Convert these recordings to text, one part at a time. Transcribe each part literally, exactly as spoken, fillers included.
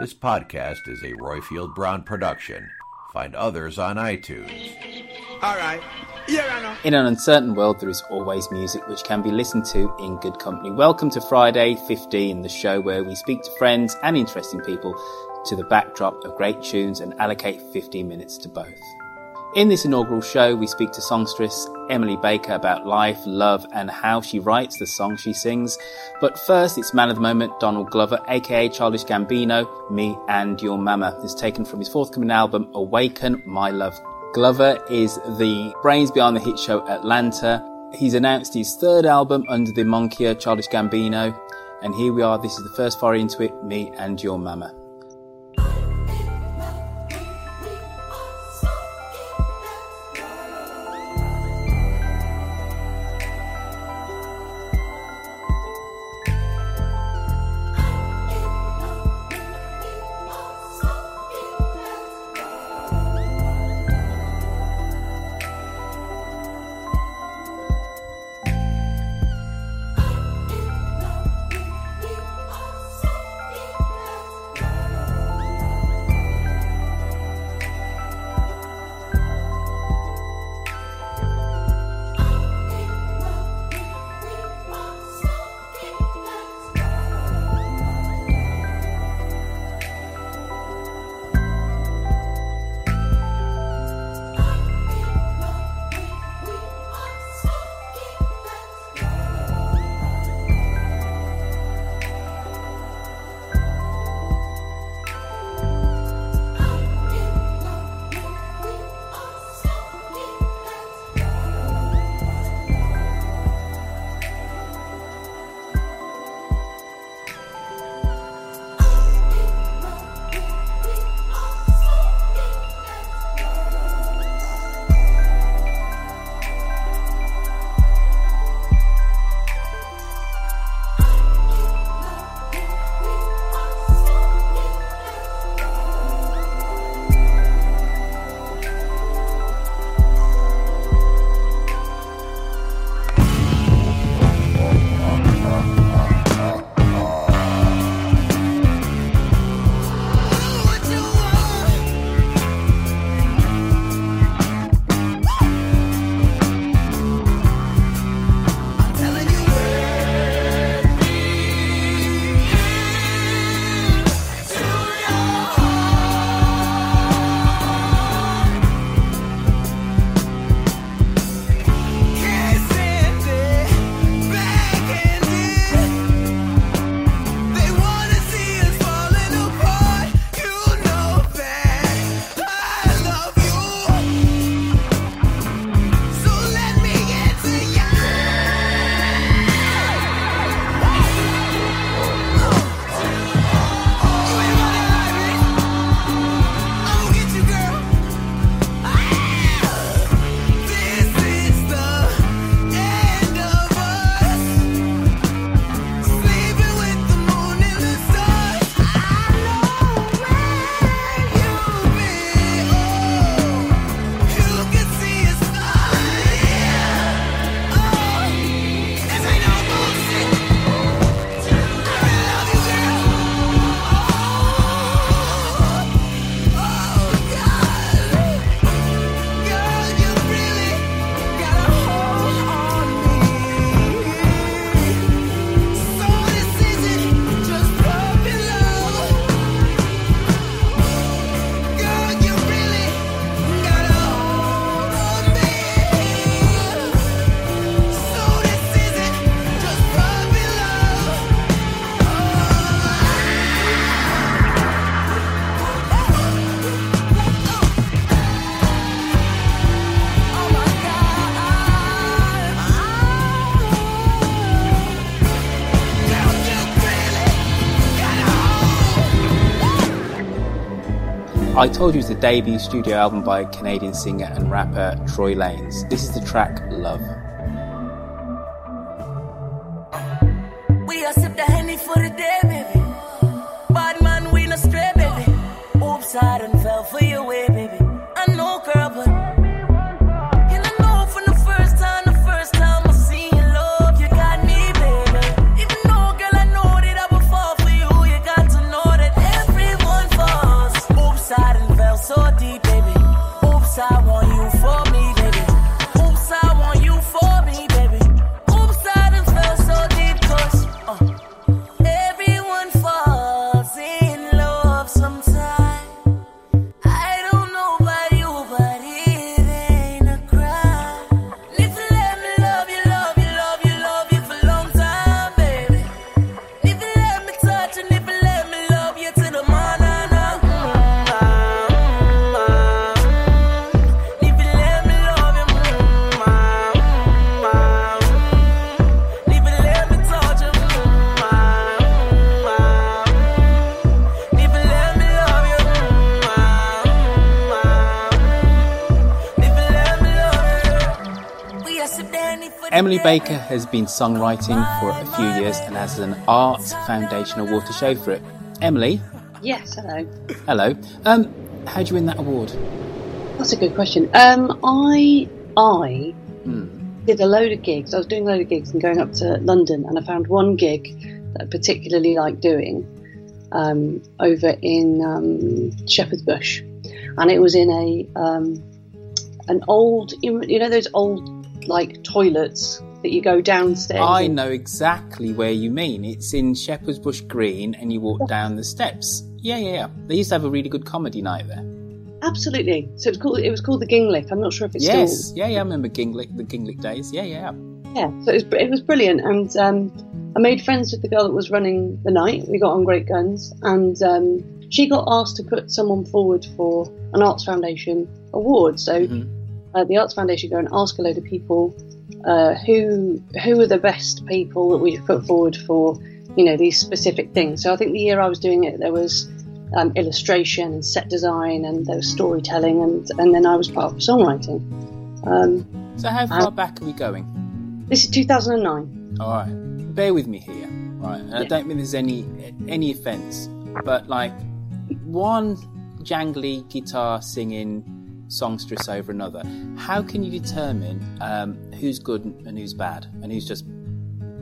This podcast is a Royfield Brown production. Find others on iTunes. All right. Yeah, I know. In an uncertain world, there is always music which can be listened to in good company. Welcome to Friday fifteen, the show where we speak to friends and interesting people to the backdrop of great tunes and allocate fifteen minutes to both. In this inaugural show, we speak to songstress Emily Baker about life, love, and how she writes the songs she sings. But first, it's Man of the Moment, Donald Glover, aka Childish Gambino, Me and Your Mama, is taken from his forthcoming album, Awaken, My Love. Glover is the brains behind the hit show Atlanta. He's announced his third album under the moniker Childish Gambino. And here we are, this is the first foray into it, Me and Your Mama. Yeah. I Told You is the debut studio album by Canadian singer and rapper Troy Lanez. This is the track Love. We are sip the Henny for the day, baby. Bad man, we no stray, baby. Oops, I done fell for your way, baby. I know, girl, but and I know from the first time, the first time I seen you, love, you got me, baby. Even though, girl, I know that I would fall for you, you got to know that everyone falls. Oops, I done fell so deep, baby. Oops, I want you for me, baby. Oops, I want you for me, baby. Oops, I done fell so deep, cause uh, everyone falls in love sometime. I don't know about you, but it ain't a crime. And if you let me love you, love you, love you, love you for a long time, baby. And if you let me touch and if you let me love you till the morning, oh, mm, ah, mm, ah, mm. And if you let me love you, mm, ah, mm, ah, mm. And if you let me touch you, mm, ah, mm, ah, mm. And if you let me love you, mm, ah, mm, ah, mm. And if you let me love you. We are sip the Henny for the Emily day. Baker has been songwriting for a few years and has an Arts Foundation Award to show for it. Emily, Yes, hello. hello. Um, how'd you win that award? That's a good question. Um, I I did a load of gigs. I was doing a load of gigs and going up to London, and I found one gig that I particularly liked doing um, over in um, Shepherd's Bush, and it was in a um, an old you you know those old like toilets that you go downstairs. I know exactly where you mean. It's in Shepherd's Bush Green and you walk down the steps. Yeah, yeah, yeah. They used to have a really good comedy night there. Absolutely. So it was called it was called the Ginglik. I'm not sure if it's Yes, still yeah, yeah, I remember Ginglik, the Ginglik days. Yeah, yeah. yeah. So it was br- it was brilliant, and um, I made friends with the girl that was running the night. We got on great guns, and um, she got asked to put someone forward for an Arts Foundation award. So uh, the Arts Foundation go and ask a load of people uh, who who are the best people that we put forward for you know these specific things. So I think the year I was doing it, there was um, illustration and set design, and there was storytelling, and and then I was part of songwriting. Um, So how far Um, back are we going? this is two thousand nine. All right, bear with me here. All right, and I Yeah. don't mean there's any any offence, but like one jangly guitar singing songstress over another. How can you determine um, who's good and who's bad and who's just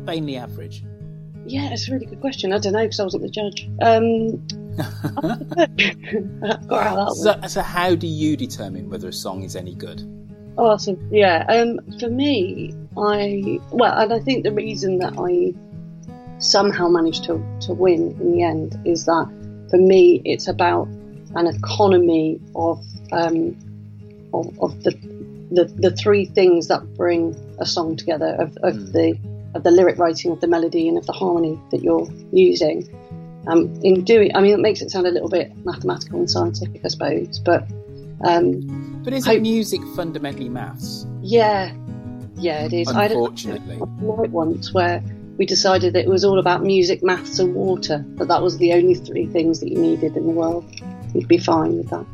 plainly average? Yeah, it's a really good question. I don't know because I wasn't the judge. Um, I forgot how that So, so how do you determine whether a song is any good? Awesome. Yeah. Um, for me, I well, and I think the reason that I somehow managed to to win in the end is that for me, it's about an economy of um of, of the, the the three things that bring a song together of, of the of the lyric writing, of the melody, and of the harmony that you're using. Um, in doing, I mean, it makes it sound a little bit mathematical and scientific, I suppose, but um. But isn't I, music fundamentally maths? Yeah, yeah, it is. Unfortunately. I had a night once where we decided that it was all about music, maths and water, that that was the only three things that you needed in the world. You'd be fine with that.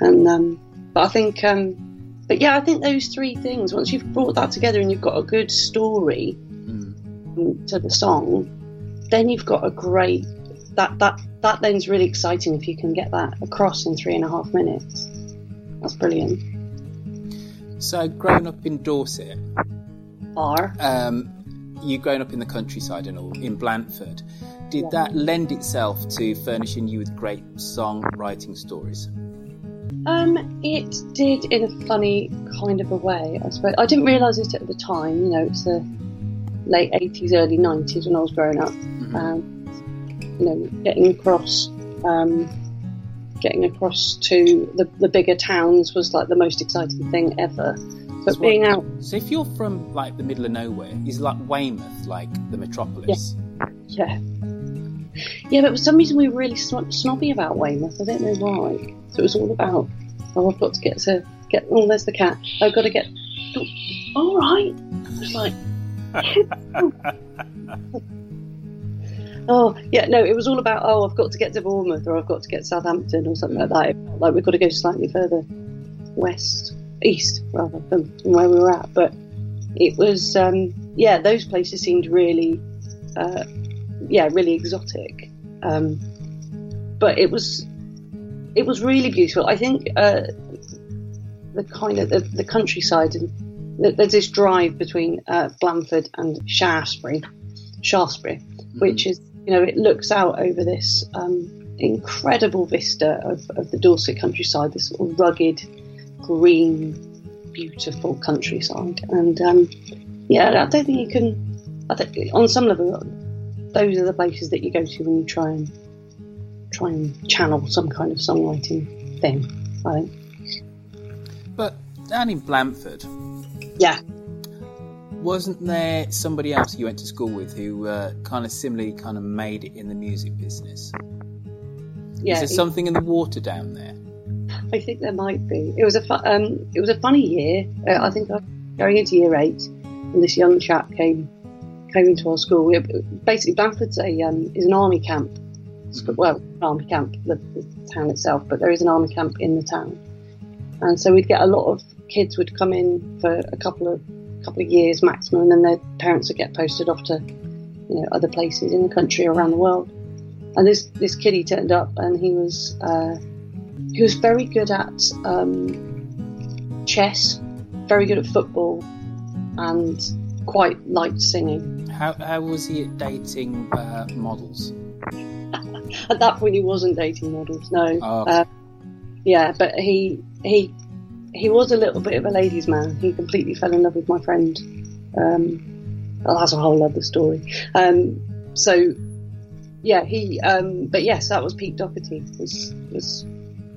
And um, But I think, um, but yeah, I think those three things, once you've brought that together and you've got a good story mm. to the song, then you've got a great, that, that, that then's really exciting if you can get that across in three and a half minutes. That's brilliant. So, growing up in Dorset, are um, you growing up in the countryside and all in Blandford? Did yeah. that lend itself to furnishing you with great songwriting stories? Um, it did in a funny kind of a way, I suppose. I didn't realise it at the time. You know, it's the late eighties, early nineties when I was growing up. Mm-hmm. Um, you know, getting across. Um, Getting across to the, the bigger towns was like the most exciting thing ever. But That's being what, out. So if you're from like the middle of nowhere, is like Weymouth like the metropolis? Yeah. Yeah, yeah but for some reason we were really snob- snobby about Weymouth. I don't know why. So it was all about, oh, I've got to get to get. Oh, there's the cat. I've got to get. Oh, all right. It's like. oh, yeah, no, it was all about, oh, I've got to get to Bournemouth or I've got to get to Southampton or something like that. Like, we've got to go slightly further west, east, rather, than where we were at. But it was, um, yeah, those places seemed really, uh, yeah, really exotic. Um, but it was, it was really beautiful. I think uh, the kind of, the, the countryside, and there's this drive between uh, Blandford and Shaftesbury, Shaftesbury, mm-hmm. which is, you know, it looks out over this um, incredible vista of, of the Dorset countryside, this sort of rugged, green, beautiful countryside. And um, yeah, I don't think you can, I think on some level, those are the places that you go to when you try and try and channel some kind of songwriting thing, I think. But down in Blandford, yeah, wasn't there somebody else you went to school with who uh, kind of similarly kind of made it in the music business? Yeah, is there it, something in the water down there? I think there might be. It was a fu- um, it was a funny year. Uh, I think I was going into year eight, and this young chap came came into our school. We, basically, Blandford's a um, is an army camp. Well, army camp, the, the town itself, but there is an army camp in the town, and so we'd get a lot of kids would come in for a couple of couple of years maximum, and then their parents would get posted off to, you know, other places in the country around the world. And this this kid, he turned up, and he was uh, he was very good at um, chess, very good at football, and quite liked singing. How how was he at dating uh, models? At that point, he wasn't dating models, no. Oh. Uh, yeah, but he he he was a little bit of a ladies' man. He completely fell in love with my friend. Um, well, that's a whole other story. Um, so, yeah, he. Um, but yes, that was Pete Doherty. Was was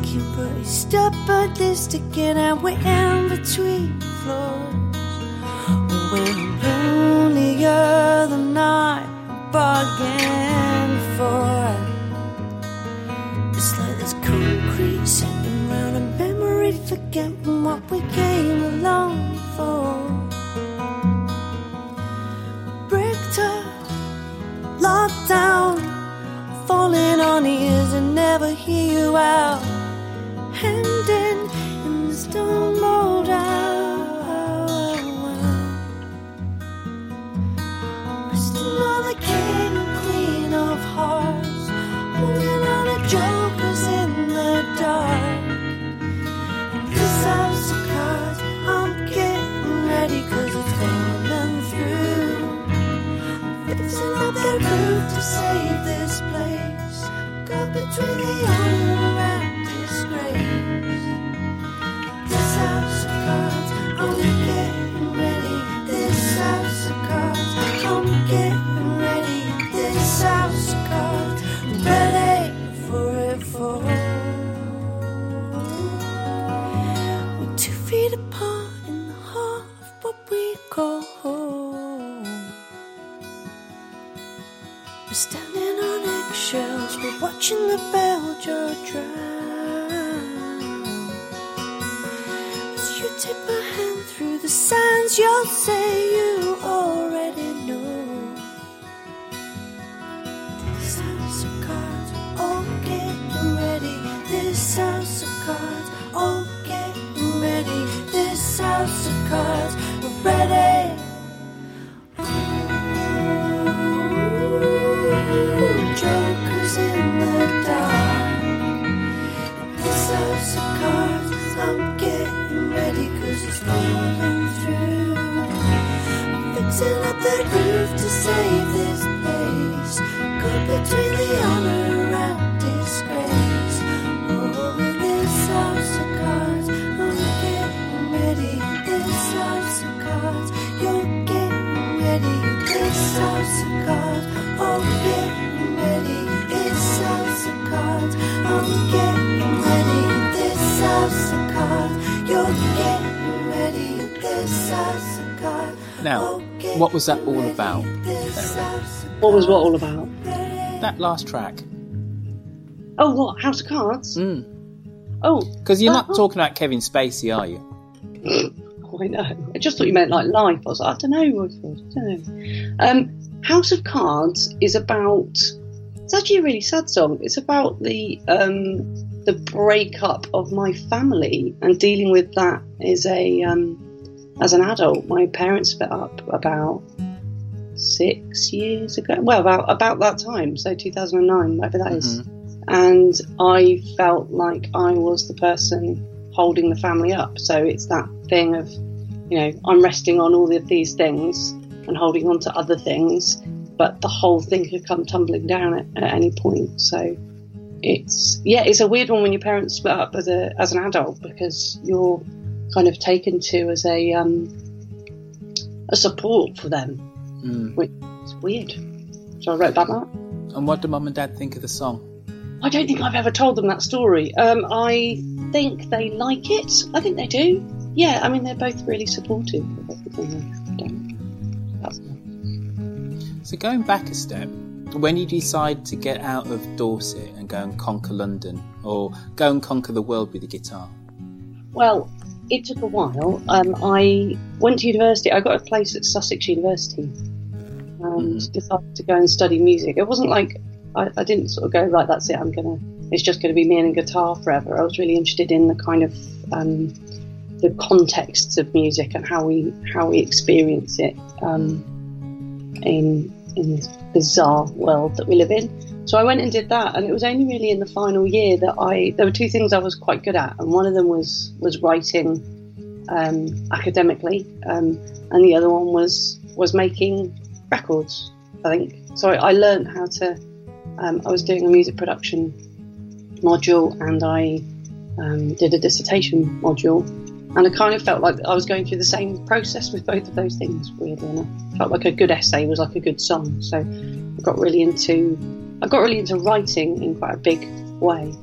You put your step on this to get out. We're in between floors. When I'm lonelier than I bargained for. It's like there's concrete sitting round a memory, forgetting what we came along for. Bricked up, locked down, falling on ears and never hear you out. Handing in the stone mold out. Still not a king and queen of hearts, holding on to jokers in the dark. And this house of cards, I'm getting ready, cause it's falling through. Fixing up the roof to save this place, got between the honor and disgrace. This house of cards, I'm getting ready. This house of cards, I'm getting ready. This house of cards, I'm ready for it for. We're two feet apart in the heart of what we call home. We're standing on eggshells, we're watching the Belgian drive. Tip my hand through the sands, you'll say you already know. This house of cards, all getting ready. This house of cards, all getting ready. This house of cards, we're ready. Ooh, jokers in the dark. This house of cards, I'm getting ready, cause it's falling through. I'm fixing up the roof to save this place, caught between the honor and disgrace. Oh, in this house of cards, I'm getting ready. This house of cards, you're getting ready. This house of cards, I'm getting ready. This house of cards, I'm getting ready. This house of cards, you're getting ready. This house of cards. Now, what was that all about? What was what all about? That last track. Oh, what? House of Cards? Mm. Oh. Because you're not part? Talking about Kevin Spacey, are you? Oh, I know. I just thought you meant like life. I was like, I don't know. I don't know. Um, House of Cards is about... It's actually a really sad song. It's about the... Um, the breakup of my family and dealing with that as a um, as an adult. My parents split up about six years ago. Well, about about that time, so two thousand nine, whatever that is. Mm-hmm. And I felt like I was the person holding the family up. So it's that thing of, you know, I'm resting on all of these things and holding on to other things, but the whole thing could come tumbling down at, at any point. So. It's yeah, it's a weird one when your parents split up as a as an adult, because you're kind of taken to as a um, a support for them. Mm. Which is weird. So I wrote about that. And what do mum and dad think of the song? I don't think I've ever told them that story. Um, I think they like it. I think they do. Yeah, I mean, they're both really supportive of everything I've done. So going back a step, when you decide to get out of Dorset and go and conquer London, or go and conquer the world with the guitar? Well, it took a while. Um, I went to university. I got a place at Sussex University and mm. decided to go and study music. It wasn't like... I, I didn't sort of go, right, that's it, I'm going to, it's just going to be me and a guitar forever. I was really interested in the kind of, um, the contexts of music and how we, how we experience it, um, in, in this bizarre world that we live in. So I went and did that, and it was only really in the final year that I, there were two things I was quite good at, and one of them was, was writing, um, academically, um, and the other one was, was making records, I think. So I, I learned how to, Um, I was doing a music production module, and I um, did a dissertation module, and I kind of felt like I was going through the same process with both of those things, weirdly enough. I felt like a good essay was like a good song, so I got really into I got really into writing in quite a big way,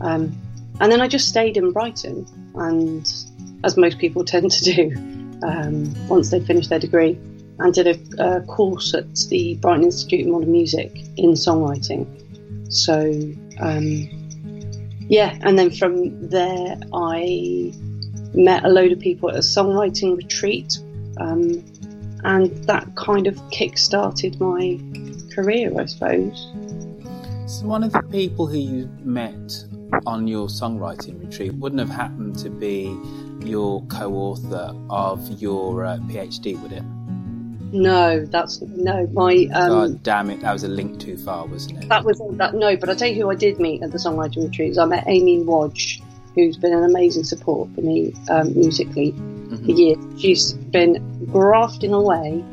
um, and then I just stayed in Brighton, and as most people tend to do um, once they finish their degree, and did a, a course at the Brighton Institute of Modern Music in songwriting. So, um, yeah, and then from there I met a load of people at a songwriting retreat, um, and that kind of kick-started my career, I suppose. So one of the people who you met on your songwriting retreat wouldn't have happened to be your co-author of your uh, PhD, would it? No, that's no my. Um, oh damn it! That was a link too far, wasn't it? That was that. No, but I tell you who I did meet at the songwriting retreats. I met Amy Wodge, who's been an amazing support for me um, musically mm-hmm. for years. She's been grafting away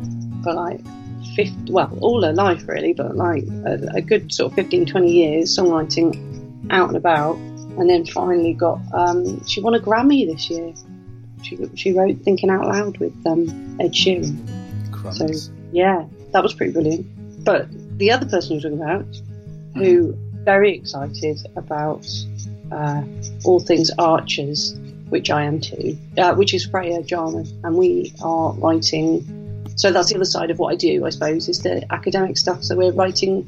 for like fifty, well, all her life really, but like a, a good sort of fifteen, twenty years songwriting out and about, and then finally got. Um, she won a Grammy this year. She she wrote "Thinking Out Loud" with um, Ed Sheeran. So, yeah, that was pretty brilliant. But the other person we're talking about, who very excited about uh, all things Archers, which I am too, uh, which is Freya Jarman, and we are writing. So that's the other side of what I do, I suppose, is the academic stuff. So we're writing.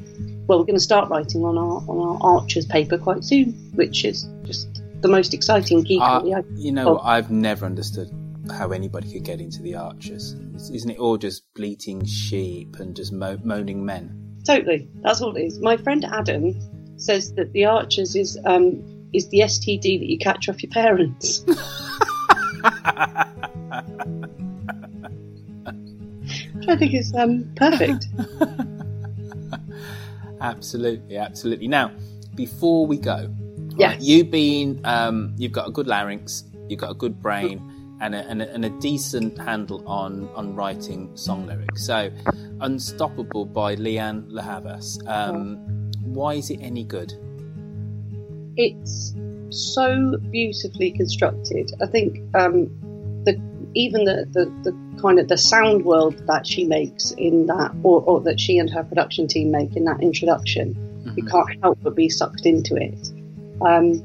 Well, we're going to start writing on our on our Archers paper quite soon, which is just the most exciting geek. Uh, you know, of. I've never understood how anybody could get into the Archers. Isn't it all just bleating sheep and just mo- moaning men? Totally, that's all it is. My friend Adam says that the Archers is um, is the S T D that you catch off your parents. Which I think is um, perfect. Absolutely, absolutely. Now, before we go, yes. Right, you've been, um, you've got a good larynx, you've got a good brain, mm. And a, and, a, and a decent handle on, on writing song lyrics. So, Unstoppable by Leanne Lahavas. Um, why is it any good? It's so beautifully constructed. I think um, the even the, the, the kind of the sound world that she makes in that, or, or that she and her production team make in that introduction, mm-hmm. you can't help but be sucked into it. Um,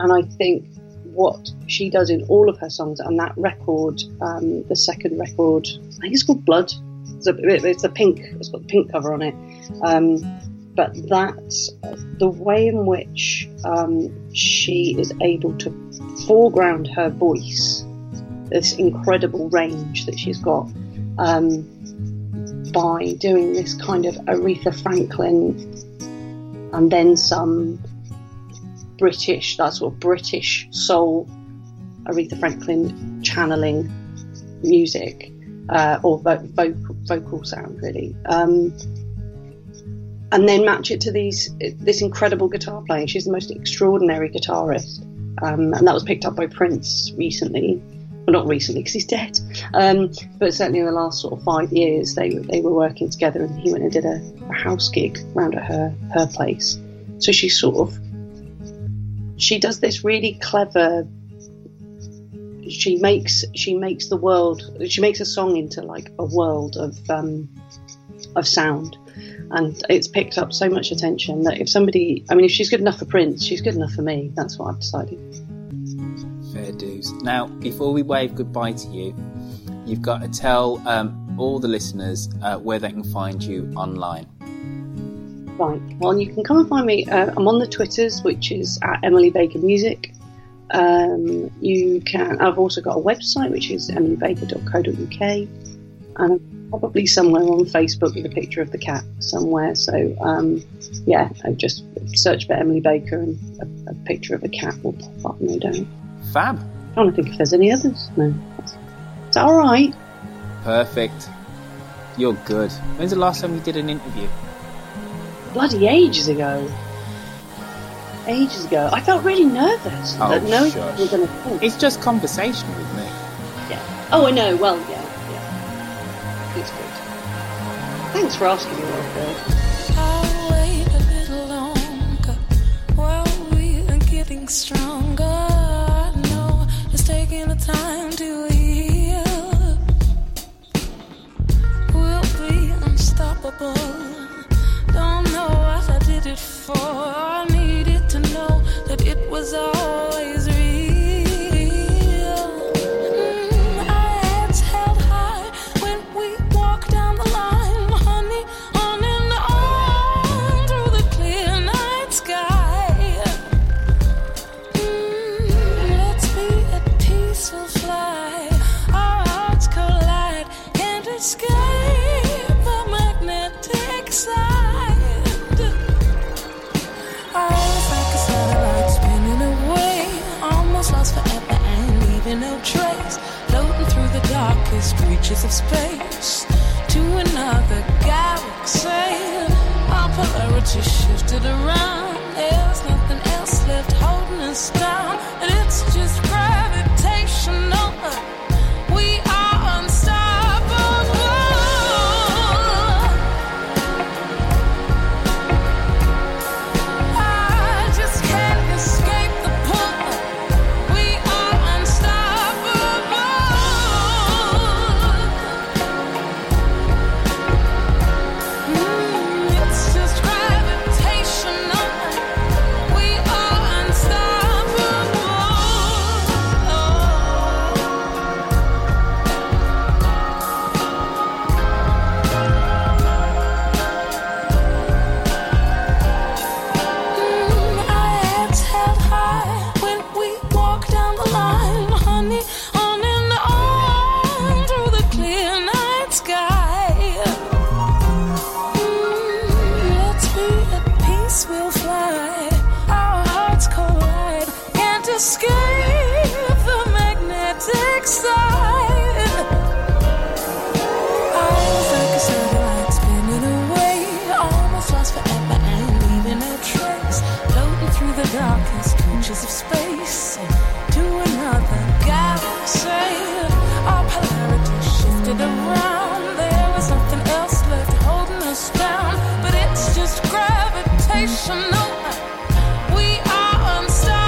and I think what she does in all of her songs, and that record, um, the second record, I think it's called Blood. It's a, it's a pink, it's got the pink cover on it. Um, but that's the way in which um, she is able to foreground her voice, this incredible range that she's got, um, by doing this kind of Aretha Franklin and then some. British, that sort of British soul, Aretha Franklin channeling music, uh, or vo- vocal, vocal sound really, um, and then match it to these this incredible guitar playing. She's the most extraordinary guitarist, um, and that was picked up by Prince recently. Well, not recently because he's dead, um, but certainly in the last sort of five years they they were working together, and he went and did a, a house gig round at her her place. So she sort of. She does this really clever. She makes she makes the world. She makes a song into like a world of um, of sound. And it's picked up so much attention that if somebody, I mean, if she's good enough for Prince, she's good enough for me. That's what I've decided. Fair dues. Now, before we wave goodbye to you, you've got to tell um, all the listeners uh, where they can find you online. Right. Well, you can come and find me. Uh, I'm on the Twitters, which is at Emily Baker Music. Um, you can. I've also got a website, which is emily baker dot co dot uk. And I'm probably somewhere on Facebook with a picture of the cat somewhere. So, um, yeah, I just search for Emily Baker and a, a picture of a cat will pop up, no doubt. Fab. I'm trying to think if there's any others. No. It's all right. Perfect. You're good. When's the last time you did an interview? Bloody ages ago. Ages ago. I felt really nervous. Oh, that no sure. We're gonna talk. It's just conversation with me. Yeah. Oh, I know. Well, yeah. Yeah. It's good. Thanks for asking me, Royfield. I'll wait a little longer while we are getting stronger. I know it's taking the time to heal. We'll be unstoppable. Don't know what I did it for. I needed to know that it was always real. Mm, our heads held high when we walked down the line, honey, on and on through the clear night sky. Mm, let's be a peaceful fly. Our hearts collide and escape the magnetic side. No trace, floating through the darkest reaches of space to another galaxy. Our polarity shifted around. There's nothing else left holding us down, and it's just gravitational. We are unstoppable. I just can't escape the pull. We are. Of space to another galaxy. Our polarity shifted around. There was nothing else left holding us down, but it's just gravitational. We are unstoppable.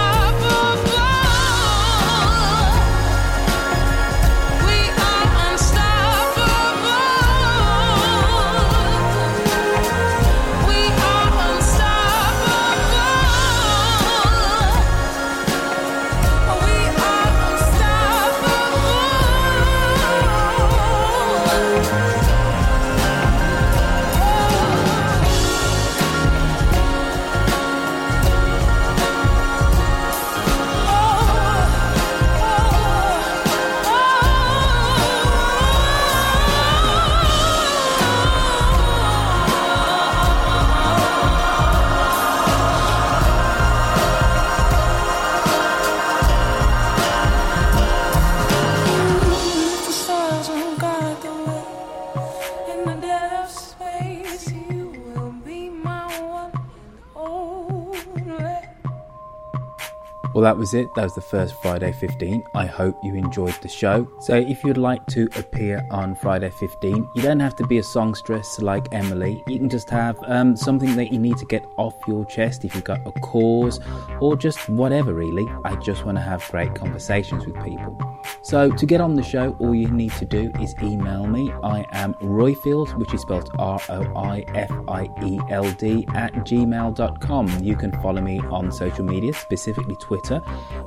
Well, that was it. That was the first Friday fifteen. I hope you enjoyed the show. So if you'd like to appear on Friday fifteen, you don't have to be a songstress like Emily. You can just have um, something that you need to get off your chest, if you've got a cause or just whatever, really. I just want to have great conversations with people. So to get on the show, all you need to do is email me. I am Royfield, which is spelled R O I F I E L D, at gmail dot com. You can follow me on social media, specifically Twitter,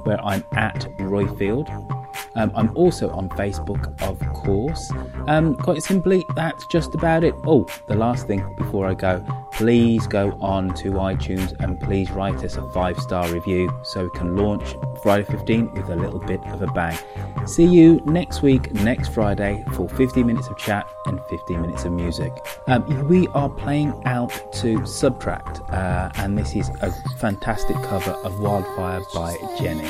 where I'm at Royfield. Um, I'm also on Facebook, of course. Um, quite simply, that's just about it. Oh, the last thing before I go, please go on to iTunes and please write us a five-star review so we can launch Friday fifteen with a little bit of a bang. See you next week, next Friday, for fifteen minutes of chat and fifteen minutes of music. Um, we are playing out to Subtract, uh, and this is a fantastic cover of Wildfire by Jenny.